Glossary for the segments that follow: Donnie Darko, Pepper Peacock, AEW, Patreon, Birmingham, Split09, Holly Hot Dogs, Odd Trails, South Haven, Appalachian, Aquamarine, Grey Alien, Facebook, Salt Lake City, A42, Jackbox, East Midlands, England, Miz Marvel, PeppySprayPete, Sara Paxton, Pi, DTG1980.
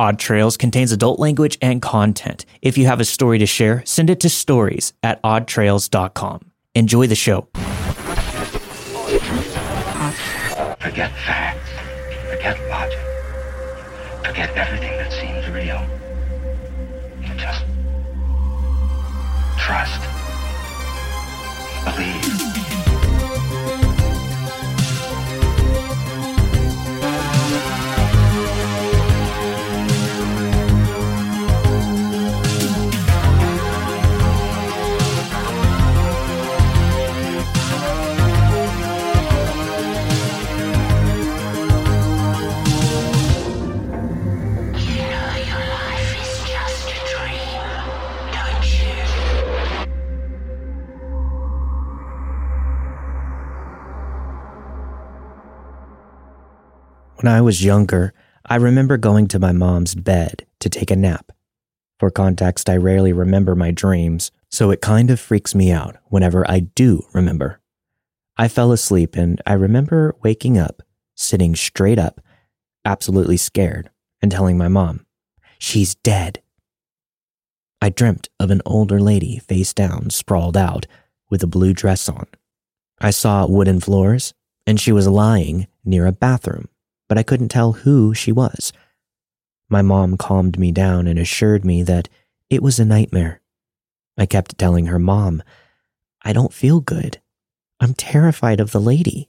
Odd Trails contains adult language and content. If you have a story to share, send it to stories@oddtrails.com. Enjoy the show. Forget facts. Forget logic. Forget everything that seems real. And just trust. Believe. When I was younger, I remember going to my mom's bed to take a nap. For context, I rarely remember my dreams, so it kind of freaks me out whenever I do remember. I fell asleep and I remember waking up, sitting straight up, absolutely scared, and telling my mom, "She's dead." I dreamt of an older lady face down, sprawled out, with a blue dress on. I saw wooden floors, and she was lying near a bathroom, but I couldn't tell who she was. My mom calmed me down and assured me that it was a nightmare. I kept telling her, "Mom, I don't feel good. I'm terrified of the lady."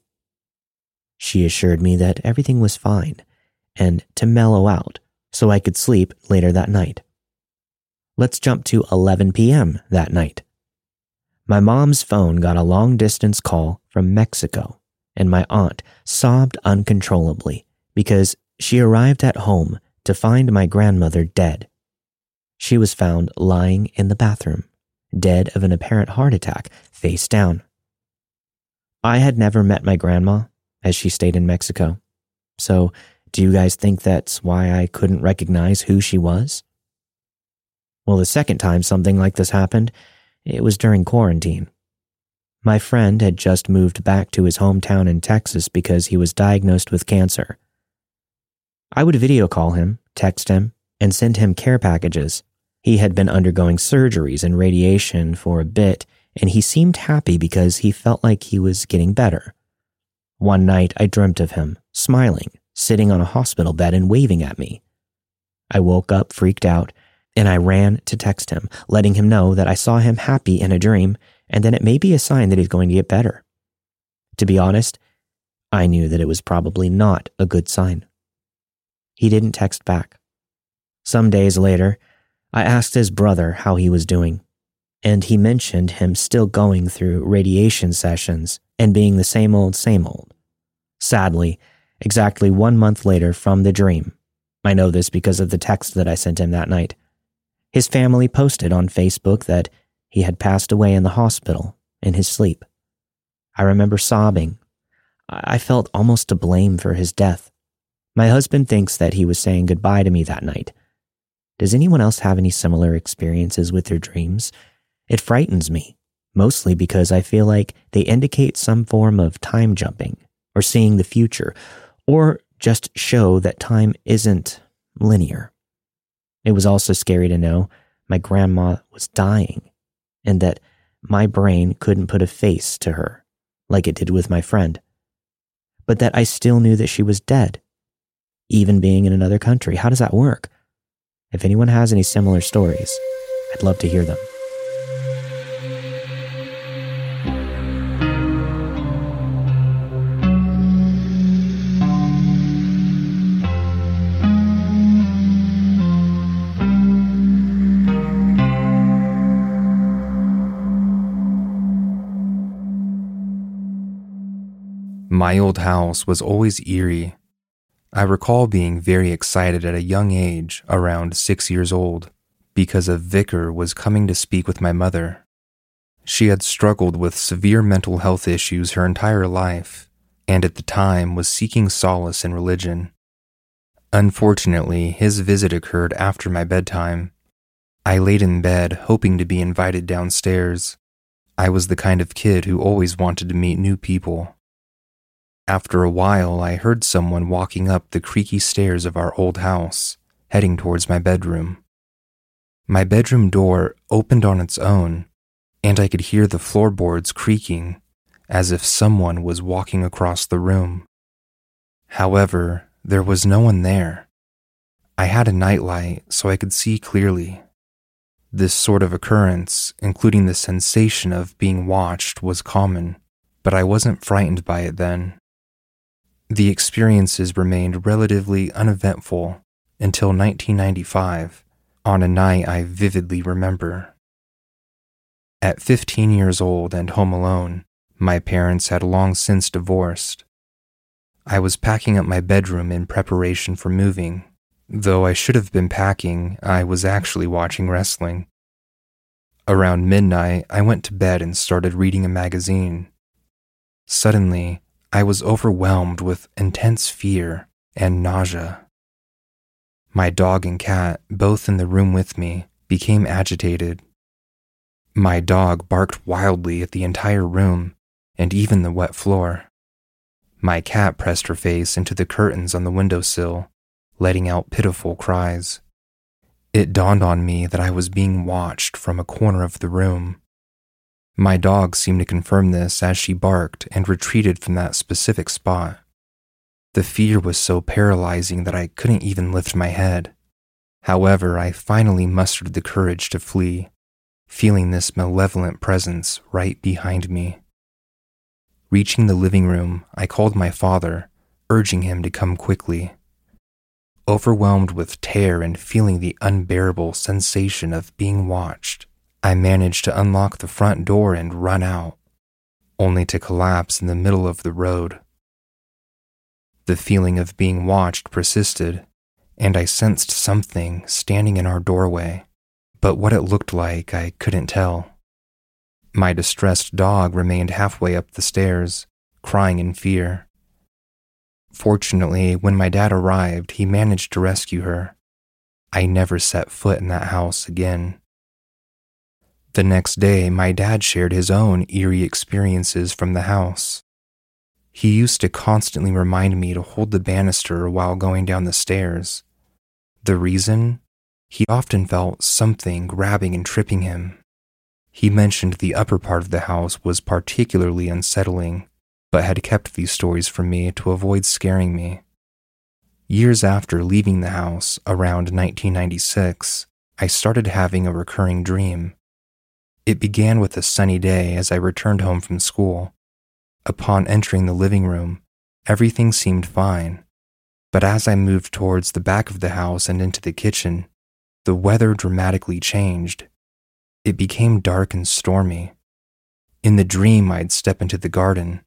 She assured me that everything was fine and to mellow out so I could sleep later that night. Let's jump to 11 p.m. that night. My mom's phone got a long-distance call from Mexico, and my aunt sobbed uncontrollably because she arrived at home to find my grandmother dead. She was found lying in the bathroom, dead of an apparent heart attack, face down. I had never met my grandma, as she stayed in Mexico. So, do you guys think that's why I couldn't recognize who she was? Well, the second time something like this happened, it was during quarantine. My friend had just moved back to his hometown in Texas because he was diagnosed with cancer. I would video call him, text him, and send him care packages. He had been undergoing surgeries and radiation for a bit, and he seemed happy because he felt like he was getting better. One night, I dreamt of him, smiling, sitting on a hospital bed and waving at me. I woke up freaked out, and I ran to text him, letting him know that I saw him happy in a dream, and then it may be a sign that he's going to get better. To be honest, I knew that it was probably not a good sign. He didn't text back. Some days later, I asked his brother how he was doing, and he mentioned him still going through radiation sessions and being the same old, same old. Sadly, exactly 1 month later from the dream, I know this because of the text that I sent him that night, his family posted on Facebook that he had passed away in the hospital, in his sleep. I remember sobbing. I felt almost to blame for his death. My husband thinks that he was saying goodbye to me that night. Does anyone else have any similar experiences with their dreams? It frightens me, mostly because I feel like they indicate some form of time jumping, or seeing the future, or just show that time isn't linear. It was also scary to know my grandma was dying, and that my brain couldn't put a face to her, like it did with my friend, but that I still knew that she was dead, even being in another country. How does that work? If anyone has any similar stories, I'd love to hear them. My old house was always eerie. I recall being very excited at a young age, around 6 years old, because a vicar was coming to speak with my mother. She had struggled with severe mental health issues her entire life, and at the time was seeking solace in religion. Unfortunately, his visit occurred after my bedtime. I laid in bed, hoping to be invited downstairs. I was the kind of kid who always wanted to meet new people. After a while, I heard someone walking up the creaky stairs of our old house, heading towards my bedroom. My bedroom door opened on its own, and I could hear the floorboards creaking, as if someone was walking across the room. However, there was no one there. I had a nightlight so I could see clearly. This sort of occurrence, including the sensation of being watched, was common, but I wasn't frightened by it then. The experiences remained relatively uneventful until 1995, on a night I vividly remember. At 15 years old and home alone, my parents had long since divorced. I was packing up my bedroom in preparation for moving. Though I should have been packing, I was actually watching wrestling. Around midnight, I went to bed and started reading a magazine. Suddenly, I was overwhelmed with intense fear and nausea. My dog and cat, both in the room with me, became agitated. My dog barked wildly at the entire room and even the wet floor. My cat pressed her face into the curtains on the windowsill, letting out pitiful cries. It dawned on me that I was being watched from a corner of the room. My dog seemed to confirm this as she barked and retreated from that specific spot. The fear was so paralyzing that I couldn't even lift my head. However, I finally mustered the courage to flee, feeling this malevolent presence right behind me. Reaching the living room, I called my father, urging him to come quickly. Overwhelmed with terror and feeling the unbearable sensation of being watched, I managed to unlock the front door and run out, only to collapse in the middle of the road. The feeling of being watched persisted, and I sensed something standing in our doorway, but what it looked like I couldn't tell. My distressed dog remained halfway up the stairs, crying in fear. Fortunately, when my dad arrived, he managed to rescue her. I never set foot in that house again. The next day, my dad shared his own eerie experiences from the house. He used to constantly remind me to hold the banister while going down the stairs. The reason? He often felt something grabbing and tripping him. He mentioned the upper part of the house was particularly unsettling, but had kept these stories from me to avoid scaring me. Years after leaving the house, around 1996, I started having a recurring dream. It began with a sunny day as I returned home from school. Upon entering the living room, everything seemed fine, but as I moved towards the back of the house and into the kitchen, the weather dramatically changed. It became dark and stormy. In the dream, I'd step into the garden,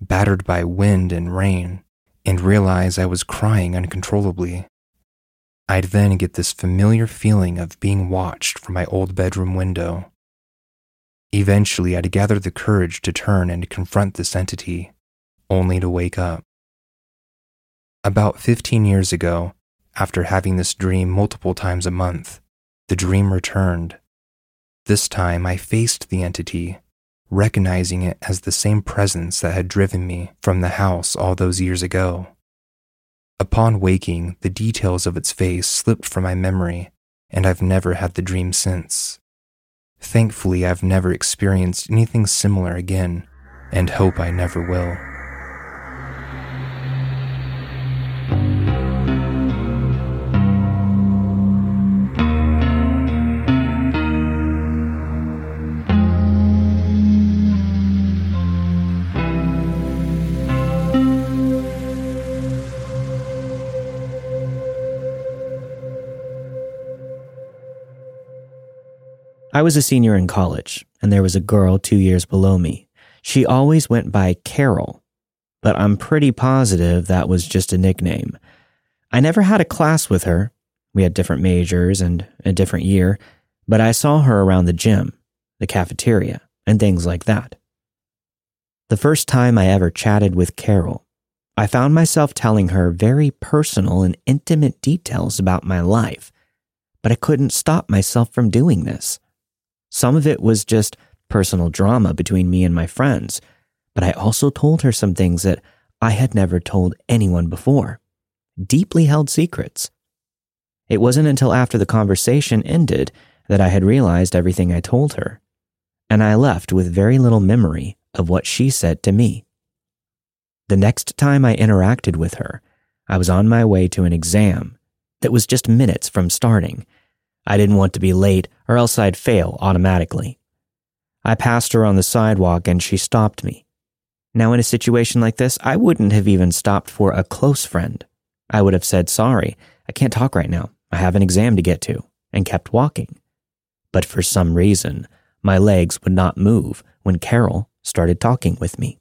battered by wind and rain, and realize I was crying uncontrollably. I'd then get this familiar feeling of being watched from my old bedroom window. Eventually, I'd gather the courage to turn and confront this entity, only to wake up. About 15 years ago, after having this dream multiple times a month, the dream returned. This time, I faced the entity, recognizing it as the same presence that had driven me from the house all those years ago. Upon waking, the details of its face slipped from my memory, and I've never had the dream since. Thankfully, I've never experienced anything similar again, and hope I never will. I was a senior in college, and there was a girl 2 years below me. She always went by Carol, but I'm pretty positive that was just a nickname. I never had a class with her. We had different majors and a different year, but I saw her around the gym, the cafeteria, and things like that. The first time I ever chatted with Carol, I found myself telling her very personal and intimate details about my life, but I couldn't stop myself from doing this. Some of it was just personal drama between me and my friends, but I also told her some things that I had never told anyone before, deeply held secrets. It wasn't until after the conversation ended that I had realized everything I told her, and I left with very little memory of what she said to me. The next time I interacted with her, I was on my way to an exam that was just minutes from starting. I didn't want to be late or else I'd fail automatically. I passed her on the sidewalk and she stopped me. Now, in a situation like this, I wouldn't have even stopped for a close friend. I would have said, "Sorry, I can't talk right now. I have an exam to get to," and kept walking. But for some reason, my legs would not move when Carol started talking with me.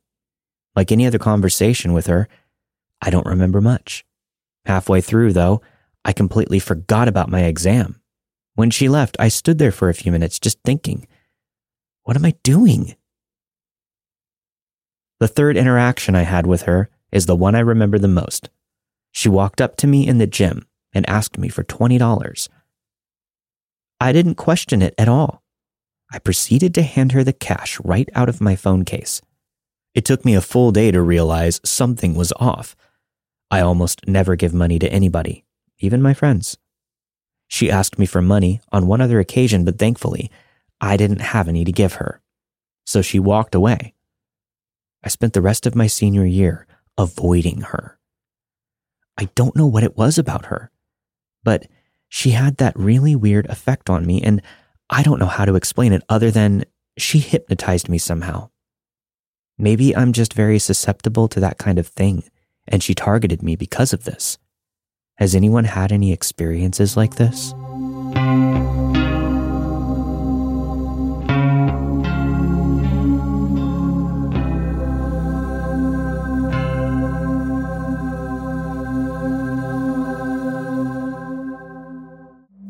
Like any other conversation with her, I don't remember much. Halfway through, though, I completely forgot about my exam. When she left, I stood there for a few minutes just thinking, what am I doing? The third interaction I had with her is the one I remember the most. She walked up to me in the gym and asked me for $20. I didn't question it at all. I proceeded to hand her the cash right out of my phone case. It took me a full day to realize something was off. I almost never give money to anybody, even my friends. She asked me for money on one other occasion, but thankfully, I didn't have any to give her. So she walked away. I spent the rest of my senior year avoiding her. I don't know what it was about her, but she had that really weird effect on me, and I don't know how to explain it other than she hypnotized me somehow. Maybe I'm just very susceptible to that kind of thing, and she targeted me because of this. Has anyone had any experiences like this?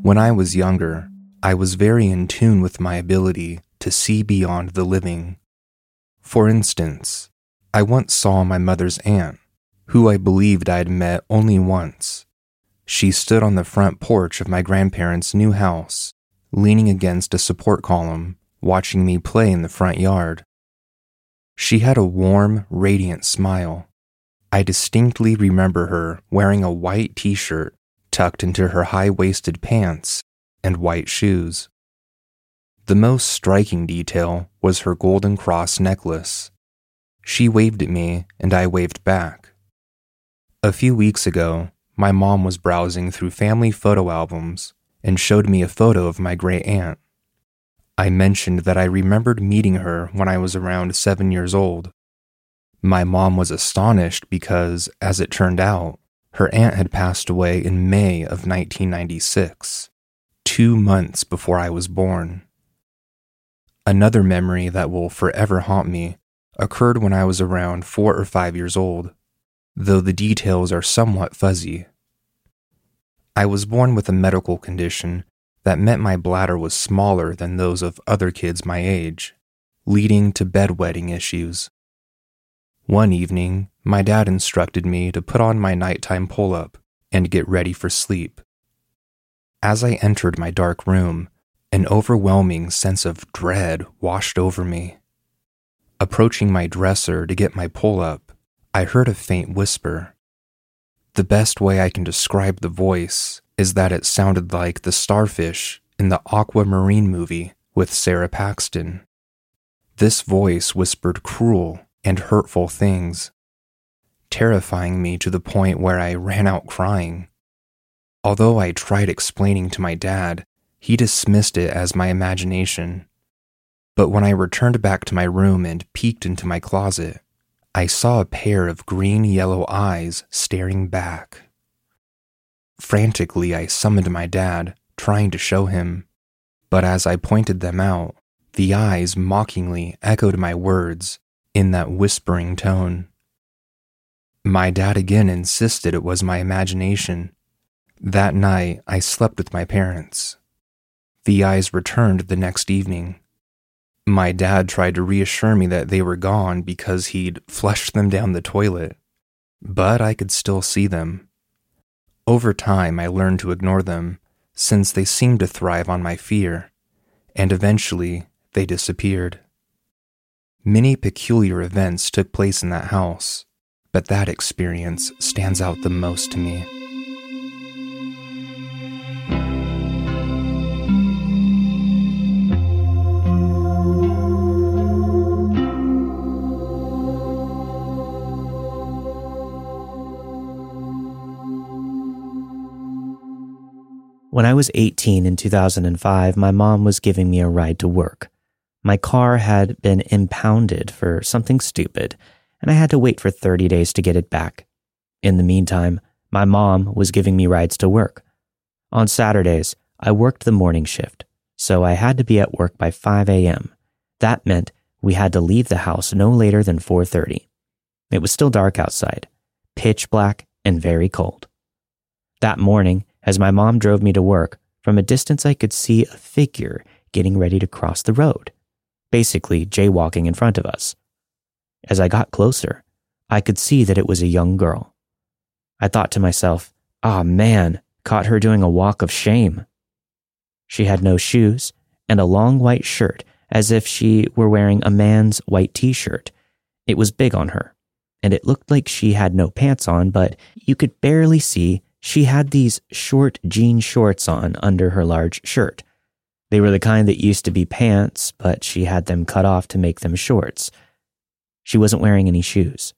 When I was younger, I was very in tune with my ability to see beyond the living. For instance, I once saw my mother's aunt, who I believed I had met only once. She stood on the front porch of my grandparents' new house, leaning against a support column, watching me play in the front yard. She had a warm, radiant smile. I distinctly remember her wearing a white t-shirt tucked into her high-waisted pants and white shoes. The most striking detail was her golden cross necklace. She waved at me, and I waved back. A few weeks ago, my mom was browsing through family photo albums and showed me a photo of my great aunt. I mentioned that I remembered meeting her when I was around 7 years old. My mom was astonished because, as it turned out, her aunt had passed away in May of 1996, 2 months before I was born. Another memory that will forever haunt me occurred when I was around 4 or 5 years old, though the details are somewhat fuzzy. I was born with a medical condition that meant my bladder was smaller than those of other kids my age, leading to bedwetting issues. One evening, my dad instructed me to put on my nighttime pull-up and get ready for sleep. As I entered my dark room, an overwhelming sense of dread washed over me. Approaching my dresser to get my pull-up, I heard a faint whisper. The best way I can describe the voice is that it sounded like the starfish in the Aquamarine movie with Sara Paxton. This voice whispered cruel and hurtful things, terrifying me to the point where I ran out crying. Although I tried explaining to my dad, he dismissed it as my imagination. But when I returned back to my room and peeked into my closet, I saw a pair of green-yellow eyes staring back. Frantically, I summoned my dad, trying to show him. But as I pointed them out, the eyes mockingly echoed my words in that whispering tone. My dad again insisted it was my imagination. That night, I slept with my parents. The eyes returned the next evening. My dad tried to reassure me that they were gone because he'd flushed them down the toilet, but I could still see them. Over time, I learned to ignore them, since they seemed to thrive on my fear, and eventually, they disappeared. Many peculiar events took place in that house, but that experience stands out the most to me. When I was 18 in 2005, my mom was giving me a ride to work. My car had been impounded for something stupid, and I had to wait for 30 days to get it back. In the meantime, my mom was giving me rides to work. On Saturdays, I worked the morning shift, so I had to be at work by 5 a.m. That meant we had to leave the house no later than 4:30. It was still dark outside, pitch black and very cold. That morning, as my mom drove me to work, from a distance I could see a figure getting ready to cross the road, basically jaywalking in front of us. As I got closer, I could see that it was a young girl. I thought to myself, "Ah, man, caught her doing a walk of shame." She had no shoes and a long white shirt, as if she were wearing a man's white t-shirt. It was big on her, and it looked like she had no pants on, but you could barely see she had these short jean shorts on under her large shirt. They were the kind that used to be pants, but she had them cut off to make them shorts. She wasn't wearing any shoes.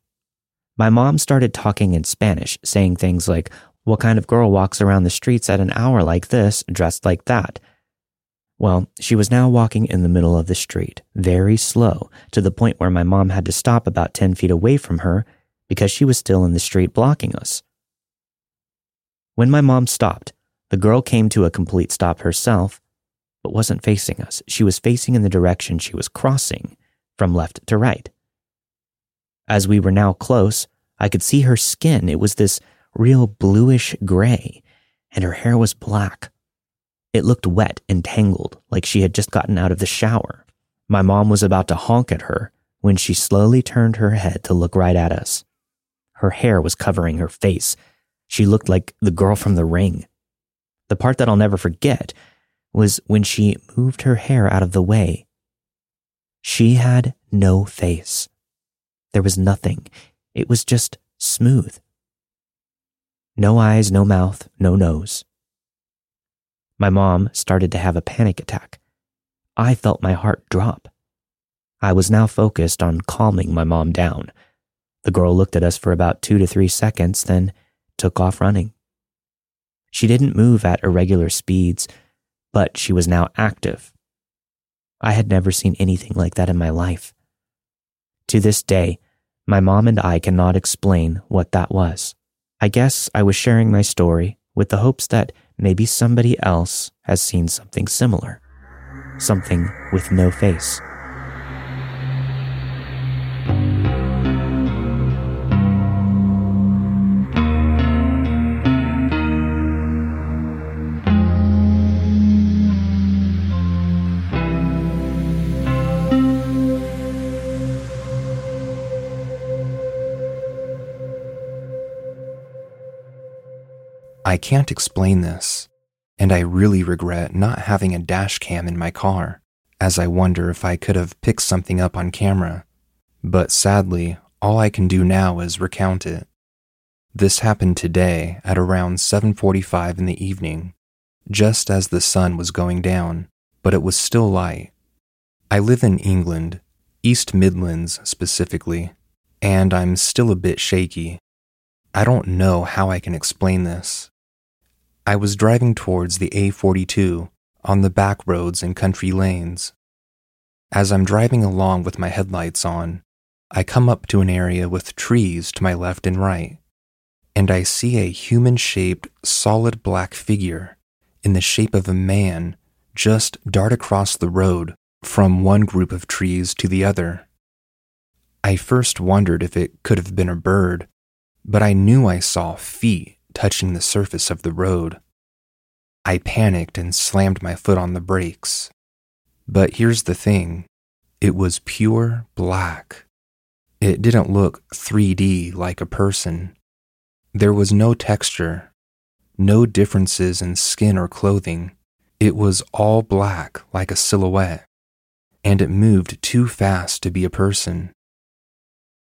My mom started talking in Spanish, saying things like, "What kind of girl walks around the streets at an hour like this, dressed like that?" Well, she was now walking in the middle of the street, very slow, to the point where my mom had to stop about 10 feet away from her because she was still in the street blocking us. When my mom stopped, the girl came to a complete stop herself, but wasn't facing us. She was facing in the direction she was crossing, from left to right. As we were now close, I could see her skin. It was this real bluish gray, and her hair was black. It looked wet and tangled, like she had just gotten out of the shower. My mom was about to honk at her when she slowly turned her head to look right at us. Her hair was covering her face. She looked like the girl from The Ring. The part that I'll never forget was when she moved her hair out of the way. She had no face. There was nothing. It was just smooth. No eyes, no mouth, no nose. My mom started to have a panic attack. I felt my heart drop. I was now focused on calming my mom down. The girl looked at us for about 2 to 3 seconds, then took off running. She didn't move at irregular speeds, but she was now active. I had never seen anything like that in my life. To this day, my mom and I cannot explain what that was. I guess I was sharing my story with the hopes that maybe somebody else has seen something similar, something with no face. I can't explain this, and I really regret not having a dash cam in my car, as I wonder if I could have picked something up on camera. But sadly, all I can do now is recount it. This happened today at around 7:45 in the evening, just as the sun was going down, but it was still light. I live in England, East Midlands specifically, and I'm still a bit shaky. I don't know how I can explain this. I was driving towards the A42 on the back roads and country lanes. As I'm driving along with my headlights on, I come up to an area with trees to my left and right, and I see a human-shaped, solid black figure in the shape of a man just dart across the road from one group of trees to the other. I first wondered if it could have been a bird, but I knew I saw feet touching the surface of the road. I panicked and slammed my foot on the brakes. But here's the thing, it was pure black. It didn't look 3D like a person. There was no texture, no differences in skin or clothing. It was all black like a silhouette, and it moved too fast to be a person.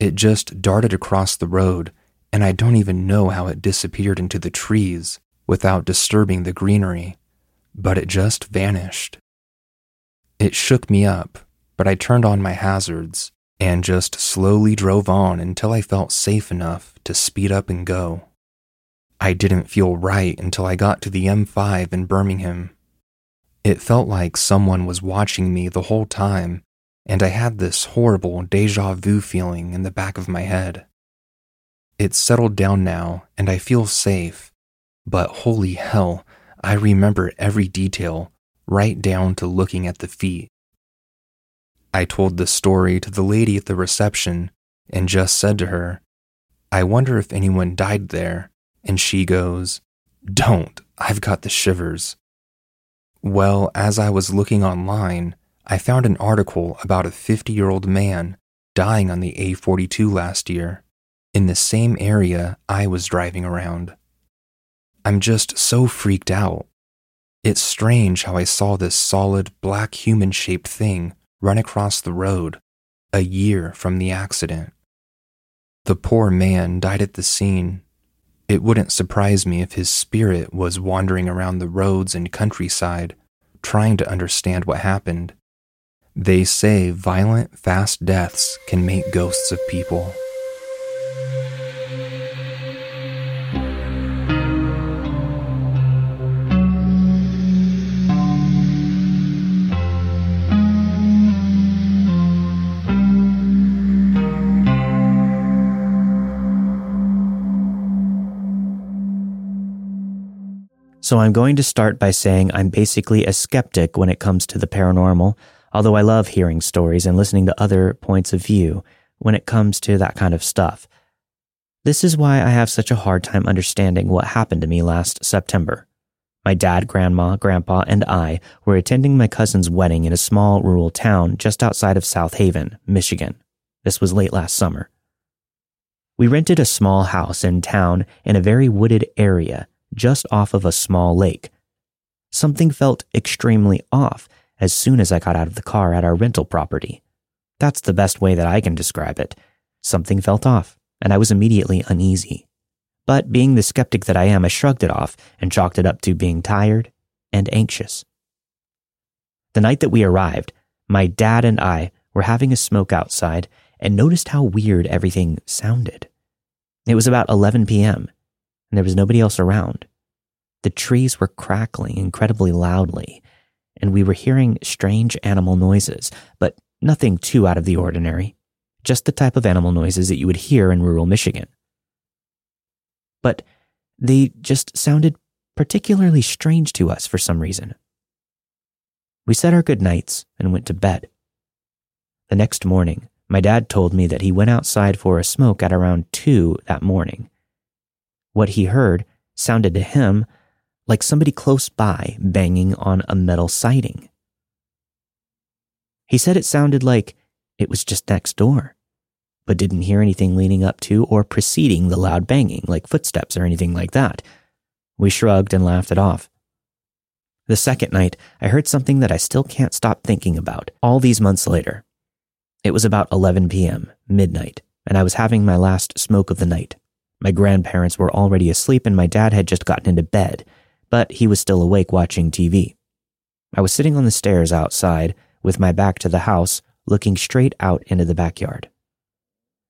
It just darted across the road, and I don't even know how it disappeared into the trees without disturbing the greenery, but it just vanished. It shook me up, but I turned on my hazards and just slowly drove on until I felt safe enough to speed up and go. I didn't feel right until I got to the M5 in Birmingham. It felt like someone was watching me the whole time, and I had this horrible deja vu feeling in the back of my head. It's settled down now, and I feel safe, but holy hell, I remember every detail, right down to looking at the feet. I told the story to the lady at the reception, and just said to her, "I wonder if anyone died there," and she goes, "Don't, I've got the shivers." Well, as I was looking online, I found an article about a 50-year-old man dying on the A42 last year, in the same area I was driving around. I'm just so freaked out. It's strange how I saw this solid, black, human-shaped thing run across the road, a year from the accident. The poor man died at the scene. It wouldn't surprise me if his spirit was wandering around the roads and countryside, trying to understand what happened. They say violent, fast deaths can make ghosts of people. So I'm going to start by saying I'm basically a skeptic when it comes to the paranormal, although I love hearing stories and listening to other points of view when it comes to that kind of stuff. This is why I have such a hard time understanding what happened to me last September. My dad, grandma, grandpa, and I were attending my cousin's wedding in a small rural town just outside of South Haven, Michigan. This was late last summer. We rented a small house in town in a very wooded area, just off of a small lake. Something felt extremely off as soon as I got out of the car at our rental property. That's the best way that I can describe it. Something felt off, and I was immediately uneasy. But being the skeptic that I am, I shrugged it off and chalked it up to being tired and anxious. The night that we arrived, my dad and I were having a smoke outside and noticed how weird everything sounded. It was about 11 p.m., and there was nobody else around. The trees were crackling incredibly loudly, and we were hearing strange animal noises, but nothing too out of the ordinary, just the type of animal noises that you would hear in rural Michigan. But they just sounded particularly strange to us for some reason. We said our goodnights and went to bed. The next morning, my dad told me that he went outside for a smoke at around 2 that morning. What he heard sounded to him like somebody close by banging on a metal siding. He said it sounded like it was just next door, but didn't hear anything leading up to or preceding the loud banging, like footsteps or anything like that. We shrugged and laughed it off. The second night, I heard something that I still can't stop thinking about all these months later. It was about 11 p.m., midnight, and I was having my last smoke of the night. My grandparents were already asleep and my dad had just gotten into bed, but he was still awake watching TV. I was sitting on the stairs outside with my back to the house, looking straight out into the backyard.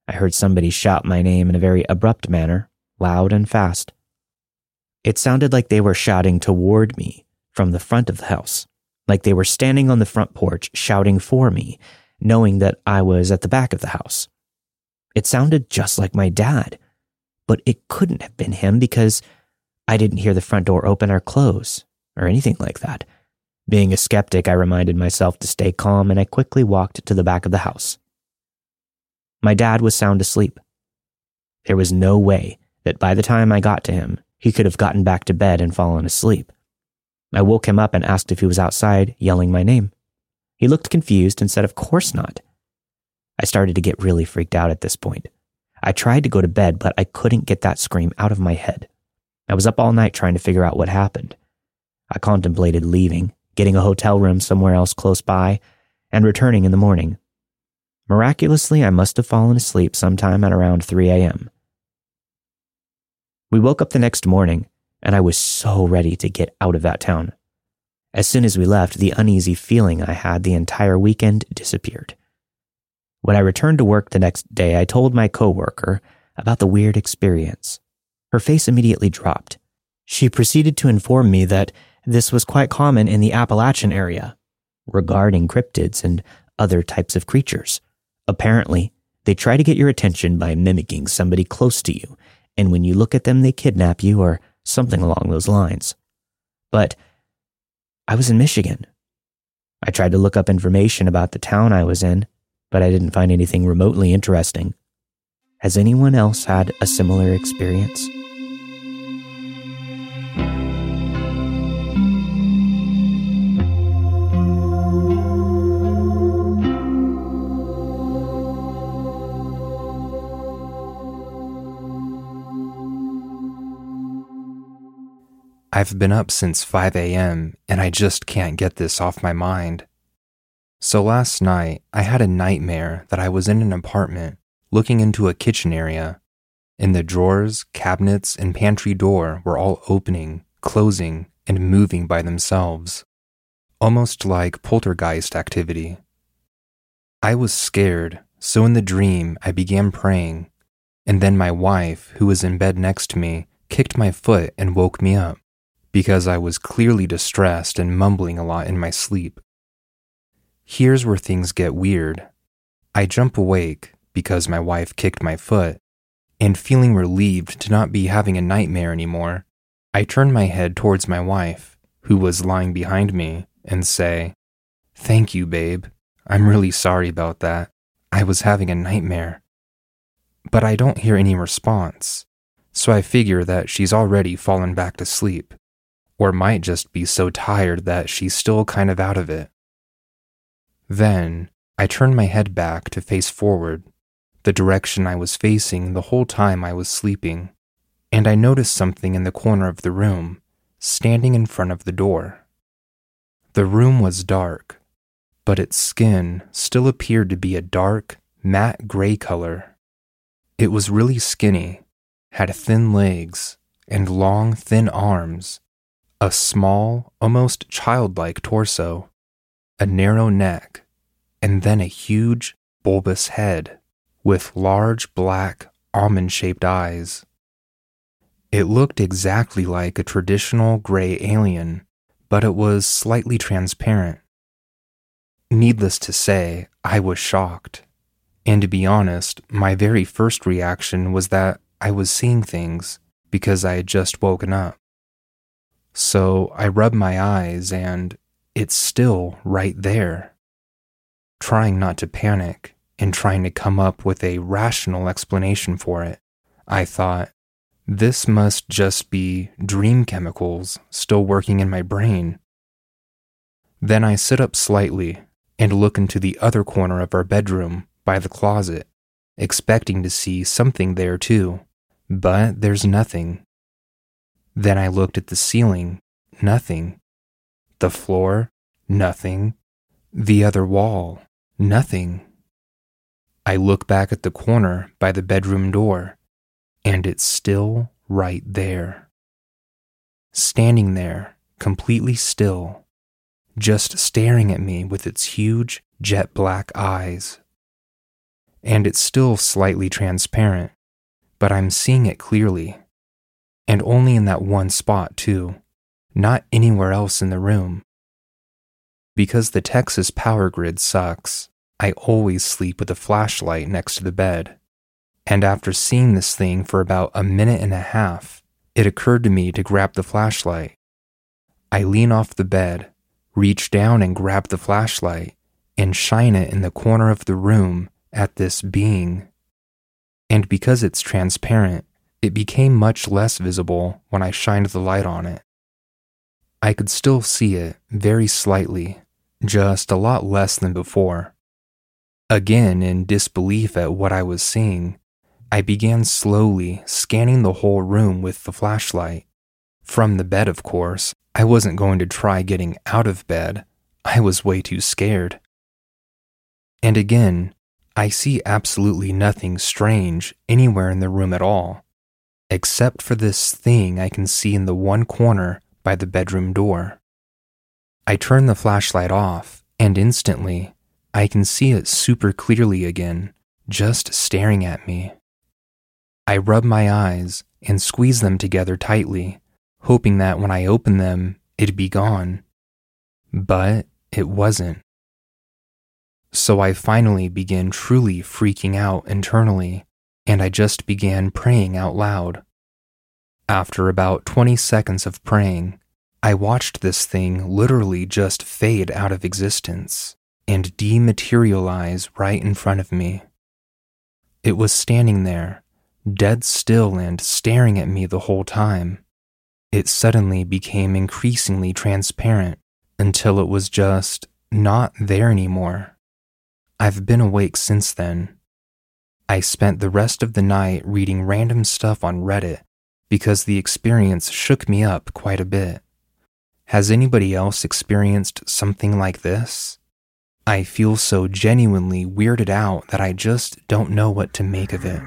I heard somebody shout my name in a very abrupt manner, loud and fast. It sounded like they were shouting toward me from the front of the house, like they were standing on the front porch shouting for me, knowing that I was at the back of the house. It sounded just like my dad. But it couldn't have been him because I didn't hear the front door open or close or anything like that. Being a skeptic, I reminded myself to stay calm and I quickly walked to the back of the house. My dad was sound asleep. There was no way that by the time I got to him, he could have gotten back to bed and fallen asleep. I woke him up and asked if he was outside yelling my name. He looked confused and said, "Of course not." I started to get really freaked out at this point. I tried to go to bed, but I couldn't get that scream out of my head. I was up all night trying to figure out what happened. I contemplated leaving, getting a hotel room somewhere else close by, and returning in the morning. Miraculously, I must have fallen asleep sometime at around 3 a.m. We woke up the next morning, and I was so ready to get out of that town. As soon as we left, the uneasy feeling I had the entire weekend disappeared. When I returned to work the next day, I told my coworker about the weird experience. her face immediately dropped. She proceeded to inform me that this was quite common in the Appalachian area regarding cryptids and other types of creatures. Apparently, they try to get your attention by mimicking somebody close to you, and when you look at them, they kidnap you or something along those lines. But I was in Michigan. I tried to look up information about the town I was in, but I didn't find anything remotely interesting. Has anyone else had a similar experience? I've been up since 5 a.m. and I just can't get this off my mind. So last night, I had a nightmare that I was in an apartment looking into a kitchen area, and the drawers, cabinets, and pantry door were all opening, closing, and moving by themselves, almost like poltergeist activity. I was scared, so in the dream, I began praying, and then my wife, who was in bed next to me, kicked my foot and woke me up, because I was clearly distressed and mumbling a lot in my sleep. Here's where things get weird. I jump awake because my wife kicked my foot, and feeling relieved to not be having a nightmare anymore, I turn my head towards my wife, who was lying behind me, and say, "Thank you, babe. I'm really sorry about that. I was having a nightmare." But I don't hear any response, so I figure that she's already fallen back to sleep, or might just be so tired that she's still kind of out of it. Then, I turned my head back to face forward, the direction I was facing the whole time I was sleeping, and I noticed something in the corner of the room, standing in front of the door. The room was dark, but its skin still appeared to be a dark, matte gray color. It was really skinny, had thin legs, and long, thin arms, a small, almost childlike torso, a narrow neck, and then a huge, bulbous head with large, black, almond-shaped eyes. It looked exactly like a traditional grey alien, but it was slightly transparent. Needless to say, I was shocked, and to be honest, my very first reaction was that I was seeing things because I had just woken up. So I rubbed my eyes and it's still right there. Trying not to panic and trying to come up with a rational explanation for it, I thought, this must just be dream chemicals still working in my brain. Then I sit up slightly and look into the other corner of our bedroom by the closet, expecting to see something there too, but there's nothing. Then I looked at the ceiling, nothing. The floor, nothing. The other wall, nothing. I look back at the corner by the bedroom door, and it's still right there. Standing there, completely still, just staring at me with its huge, jet black eyes. And it's still slightly transparent, but I'm seeing it clearly. And only in that one spot, too. Not anywhere else in the room. Because the Texas power grid sucks, I always sleep with a flashlight next to the bed. And after seeing this thing for about a minute and a half, it occurred to me to grab the flashlight. I lean off the bed, reach down and grab the flashlight, and shine it in the corner of the room at this being. And because it's transparent, it became much less visible when I shined the light on it. I could still see it, very slightly, just a lot less than before. Again, in disbelief at what I was seeing, I began slowly scanning the whole room with the flashlight. From the bed, of course. I wasn't going to try getting out of bed. I was way too scared. And again, I see absolutely nothing strange anywhere in the room at all, except for this thing I can see in the one corner by the bedroom door. I turn the flashlight off, and instantly, I can see it super clearly again, just staring at me. I rub my eyes and squeeze them together tightly, hoping that when I open them, it'd be gone. But it wasn't. So I finally began truly freaking out internally, and I just began praying out loud. After about 20 seconds of praying, I watched this thing literally just fade out of existence and dematerialize right in front of me. It was standing there, dead still and staring at me the whole time. It suddenly became increasingly transparent until it was just not there anymore. I've been awake since then. I spent the rest of the night reading random stuff on Reddit because the experience shook me up quite a bit. Has anybody else experienced something like this? I feel so genuinely weirded out that I just don't know what to make of it.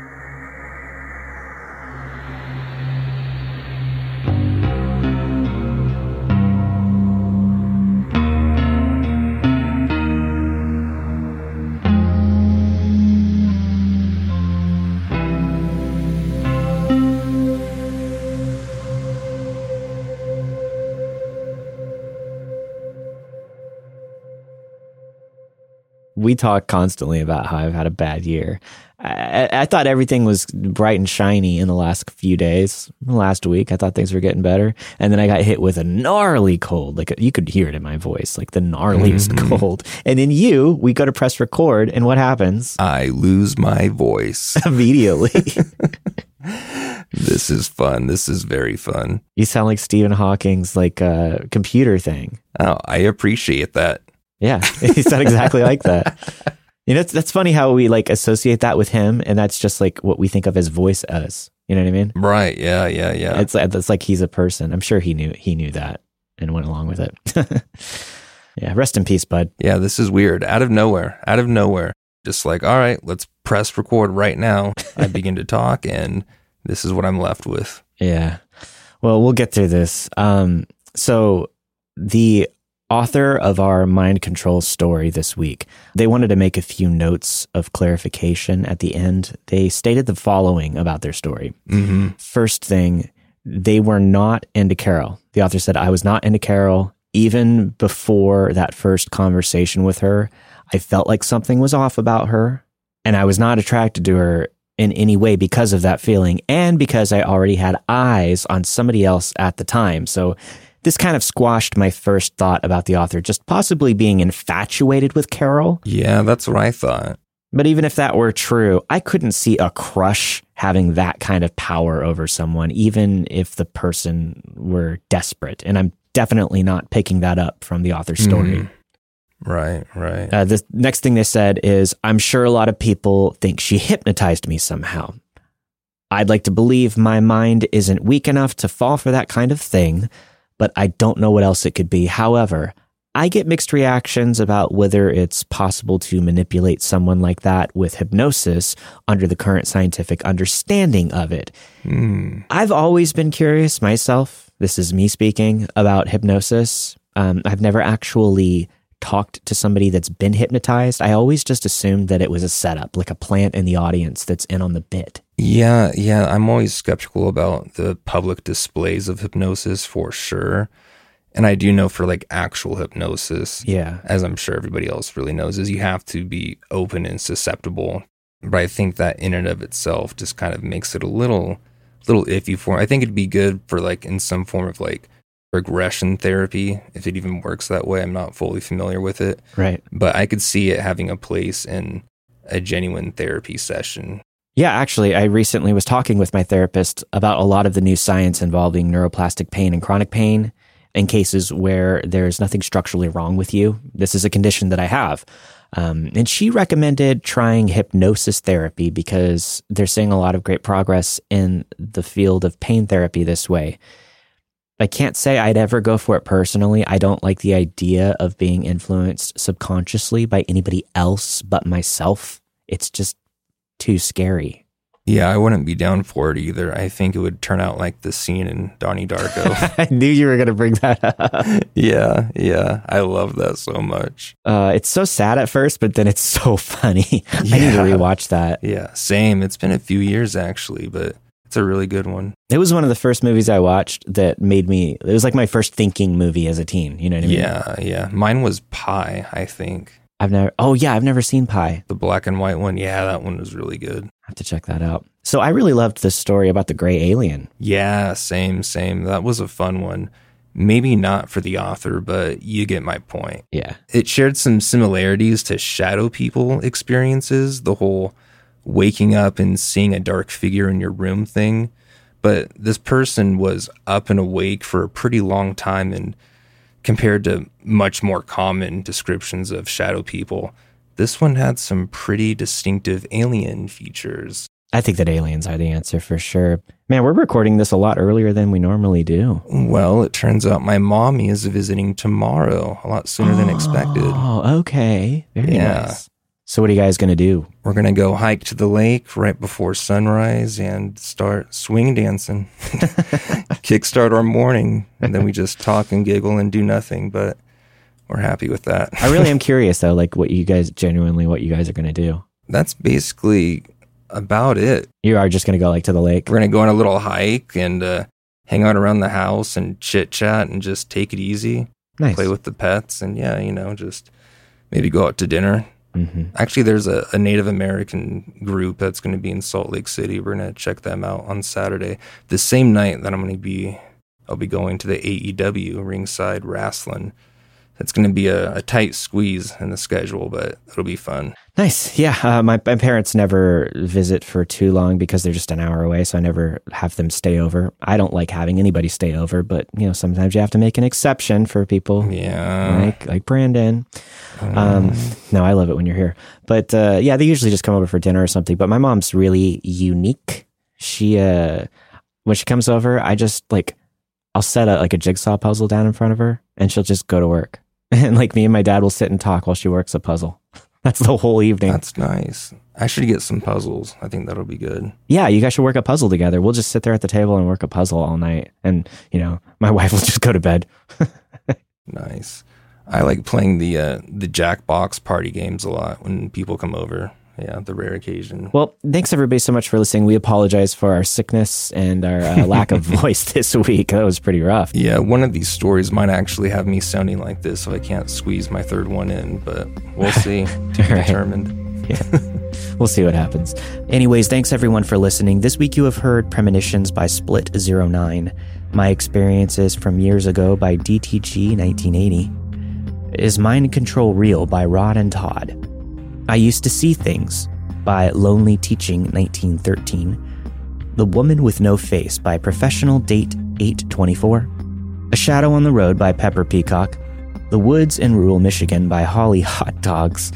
We talk constantly about how I've had a bad year. I thought everything was bright and shiny in the last few days. Last week, I thought things were getting better. And then I got hit with a gnarly cold. Like, you could hear it in my voice, like the gnarliest cold. And then we go to press record, and what happens? I lose my voice. Immediately. This is fun. This is very fun. You sound like Stephen Hawking's, like, computer thing. Oh, I appreciate that. Yeah, he's not exactly like that. You know, that's funny how we like associate that with him, and that's just like what we think of his voice as. You know what I mean? Right? Yeah. It's like he's a person. I'm sure he knew that and went along with it. Yeah. Rest in peace, bud. Yeah, this is weird. Out of nowhere. Just like, all right, let's press record right now. I begin to talk, and this is what I'm left with. Yeah. Well, we'll get through this. So the author of our mind control story this week, they wanted to make a few notes of clarification at the end. They stated the following about their story. Mm-hmm. First thing, they were not into Carol. The author said, I was not into Carol. Even before that first conversation with her, I felt like something was off about her, and I was not attracted to her in any way because of that feeling and because I already had eyes on somebody else at the time. So this kind of squashed my first thought about the author just possibly being infatuated with Carol. Yeah, that's what I thought. But even if that were true, I couldn't see a crush having that kind of power over someone, even if the person were desperate. And I'm definitely not picking that up from the author's story. Mm-hmm. Right. The next thing they said is, I'm sure a lot of people think she hypnotized me somehow. I'd like to believe my mind isn't weak enough to fall for that kind of thing, but I don't know what else it could be. However, I get mixed reactions about whether it's possible to manipulate someone like that with hypnosis under the current scientific understanding of it. I've always been curious myself, this is me speaking, about hypnosis. I've never actually talked to somebody that's been hypnotized. I always just assumed that it was a setup, like a plant in the audience that's in on the bit. Yeah. I'm always skeptical about the public displays of hypnosis for sure. And I do know for like actual hypnosis, as I'm sure everybody else really knows, is you have to be open and susceptible. But I think that in and of itself just kind of makes it a little iffy for me. I think it'd be good for like in some form of like regression therapy, if it even works that way. I'm not fully familiar with it. Right. But I could see it having a place in a genuine therapy session. Yeah, actually, I recently was talking with my therapist about a lot of the new science involving neuroplastic pain and chronic pain in cases where there's nothing structurally wrong with you. This is a condition that I have. And she recommended trying hypnosis therapy because they're seeing a lot of great progress in the field of pain therapy this way. I can't say I'd ever go for it personally. I don't like the idea of being influenced subconsciously by anybody else but myself. It's just too scary. Yeah, I wouldn't be down for it either. I think it would turn out like the scene in Donnie Darko. I knew you were going to bring that up. Yeah. I love that so much. It's so sad at first, but then it's so funny. Yeah. I need to rewatch that. Yeah, same. It's been a few years actually, but it's a really good one. It was one of the first movies I watched that made me, it was like my first thinking movie as a teen. You know what I mean? Yeah. Mine was Pi, I think. I've never seen Pi. The black and white one. Yeah, that one was really good. I have to check that out. So I really loved the story about the Grey Alien. Yeah, same. That was a fun one. Maybe not for the author, but you get my point. Yeah. It shared some similarities to shadow people experiences, the whole waking up and seeing a dark figure in your room thing. But this person was up and awake for a pretty long time, and compared to much more common descriptions of shadow people, this one had some pretty distinctive alien features. I think that aliens are the answer for sure. Man, we're recording this a lot earlier than we normally do. Well, it turns out my mommy is visiting tomorrow, a lot sooner than expected. Oh, okay. Very nice. So what are you guys going to do? We're going to go hike to the lake right before sunrise and start swing dancing. Kickstart our morning. And then we just talk and giggle and do nothing. But we're happy with that. I really am curious, though, like what you guys are going to do. That's basically about it. You are just going to go like to the lake? We're going to go on a little hike and hang out around the house and chit chat and just take it easy. Nice. Play with the pets and just maybe go out to dinner. Mm-hmm. Actually, there's a Native American group that's going to be in Salt Lake City. We're going to check them out on Saturday, the same night that I'll be going to the AEW ringside wrestling. It's going to be a tight squeeze in the schedule, but it'll be fun. Nice. Yeah. My parents never visit for too long because they're just an hour away, so I never have them stay over. I don't like having anybody stay over, but sometimes you have to make an exception for people. Yeah. Like Brandon. No, I love it when you're here. But they usually just come over for dinner or something. But my mom's really unique. She, when she comes over, I just I'll set a jigsaw puzzle down in front of her, and she'll just go to work. And me and my dad will sit and talk while she works a puzzle. That's the whole evening. That's nice. I should get some puzzles. I think that'll be good. Yeah, you guys should work a puzzle together. We'll just sit there at the table and work a puzzle all night. And, my wife will just go to bed. Nice. I like playing the Jackbox party games a lot when people come over. Yeah, the rare occasion. Well, thanks everybody so much for listening. We apologize for our sickness and our lack of voice this week. That was pretty rough. Yeah, one of these stories might actually have me sounding like this, so I can't squeeze my third one in, but we'll see. Determined. Yeah. We'll see what happens. Anyways, thanks everyone for listening. This week you have heard Premonitions by Split09, My Experiences from Years Ago by DTG1980, Is Mind Control Real by Rod and Todd, I Used to See Things by Lonely Teaching 1913, The Woman with No Face by Professional Date 824, A Shadow on the Road by Pepper Peacock, The Woods in Rural Michigan by Holly Hot Dogs,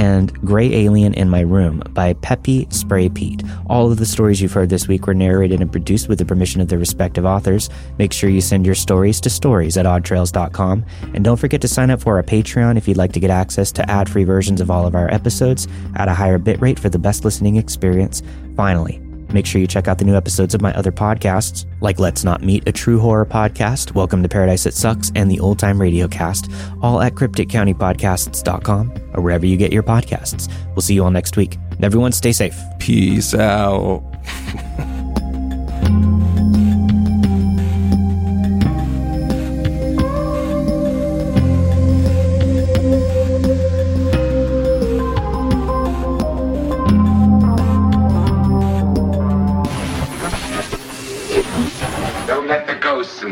and Grey Alien in My Room by PeppySprayPete. All of the stories you've heard this week were narrated and produced with the permission of their respective authors. Make sure you send your stories to stories@oddtrails.com. And don't forget to sign up for our Patreon if you'd like to get access to ad-free versions of all of our episodes at a higher bitrate for the best listening experience. Finally, make sure you check out the new episodes of my other podcasts, like Let's Not Meet, a true horror podcast, Welcome to Paradise It Sucks, and the Old Time Radio Cast, all at crypticcountypodcasts.com or wherever you get your podcasts. We'll see you all next week. And everyone, stay safe. Peace out.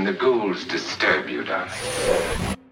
The ghouls disturb you, darling.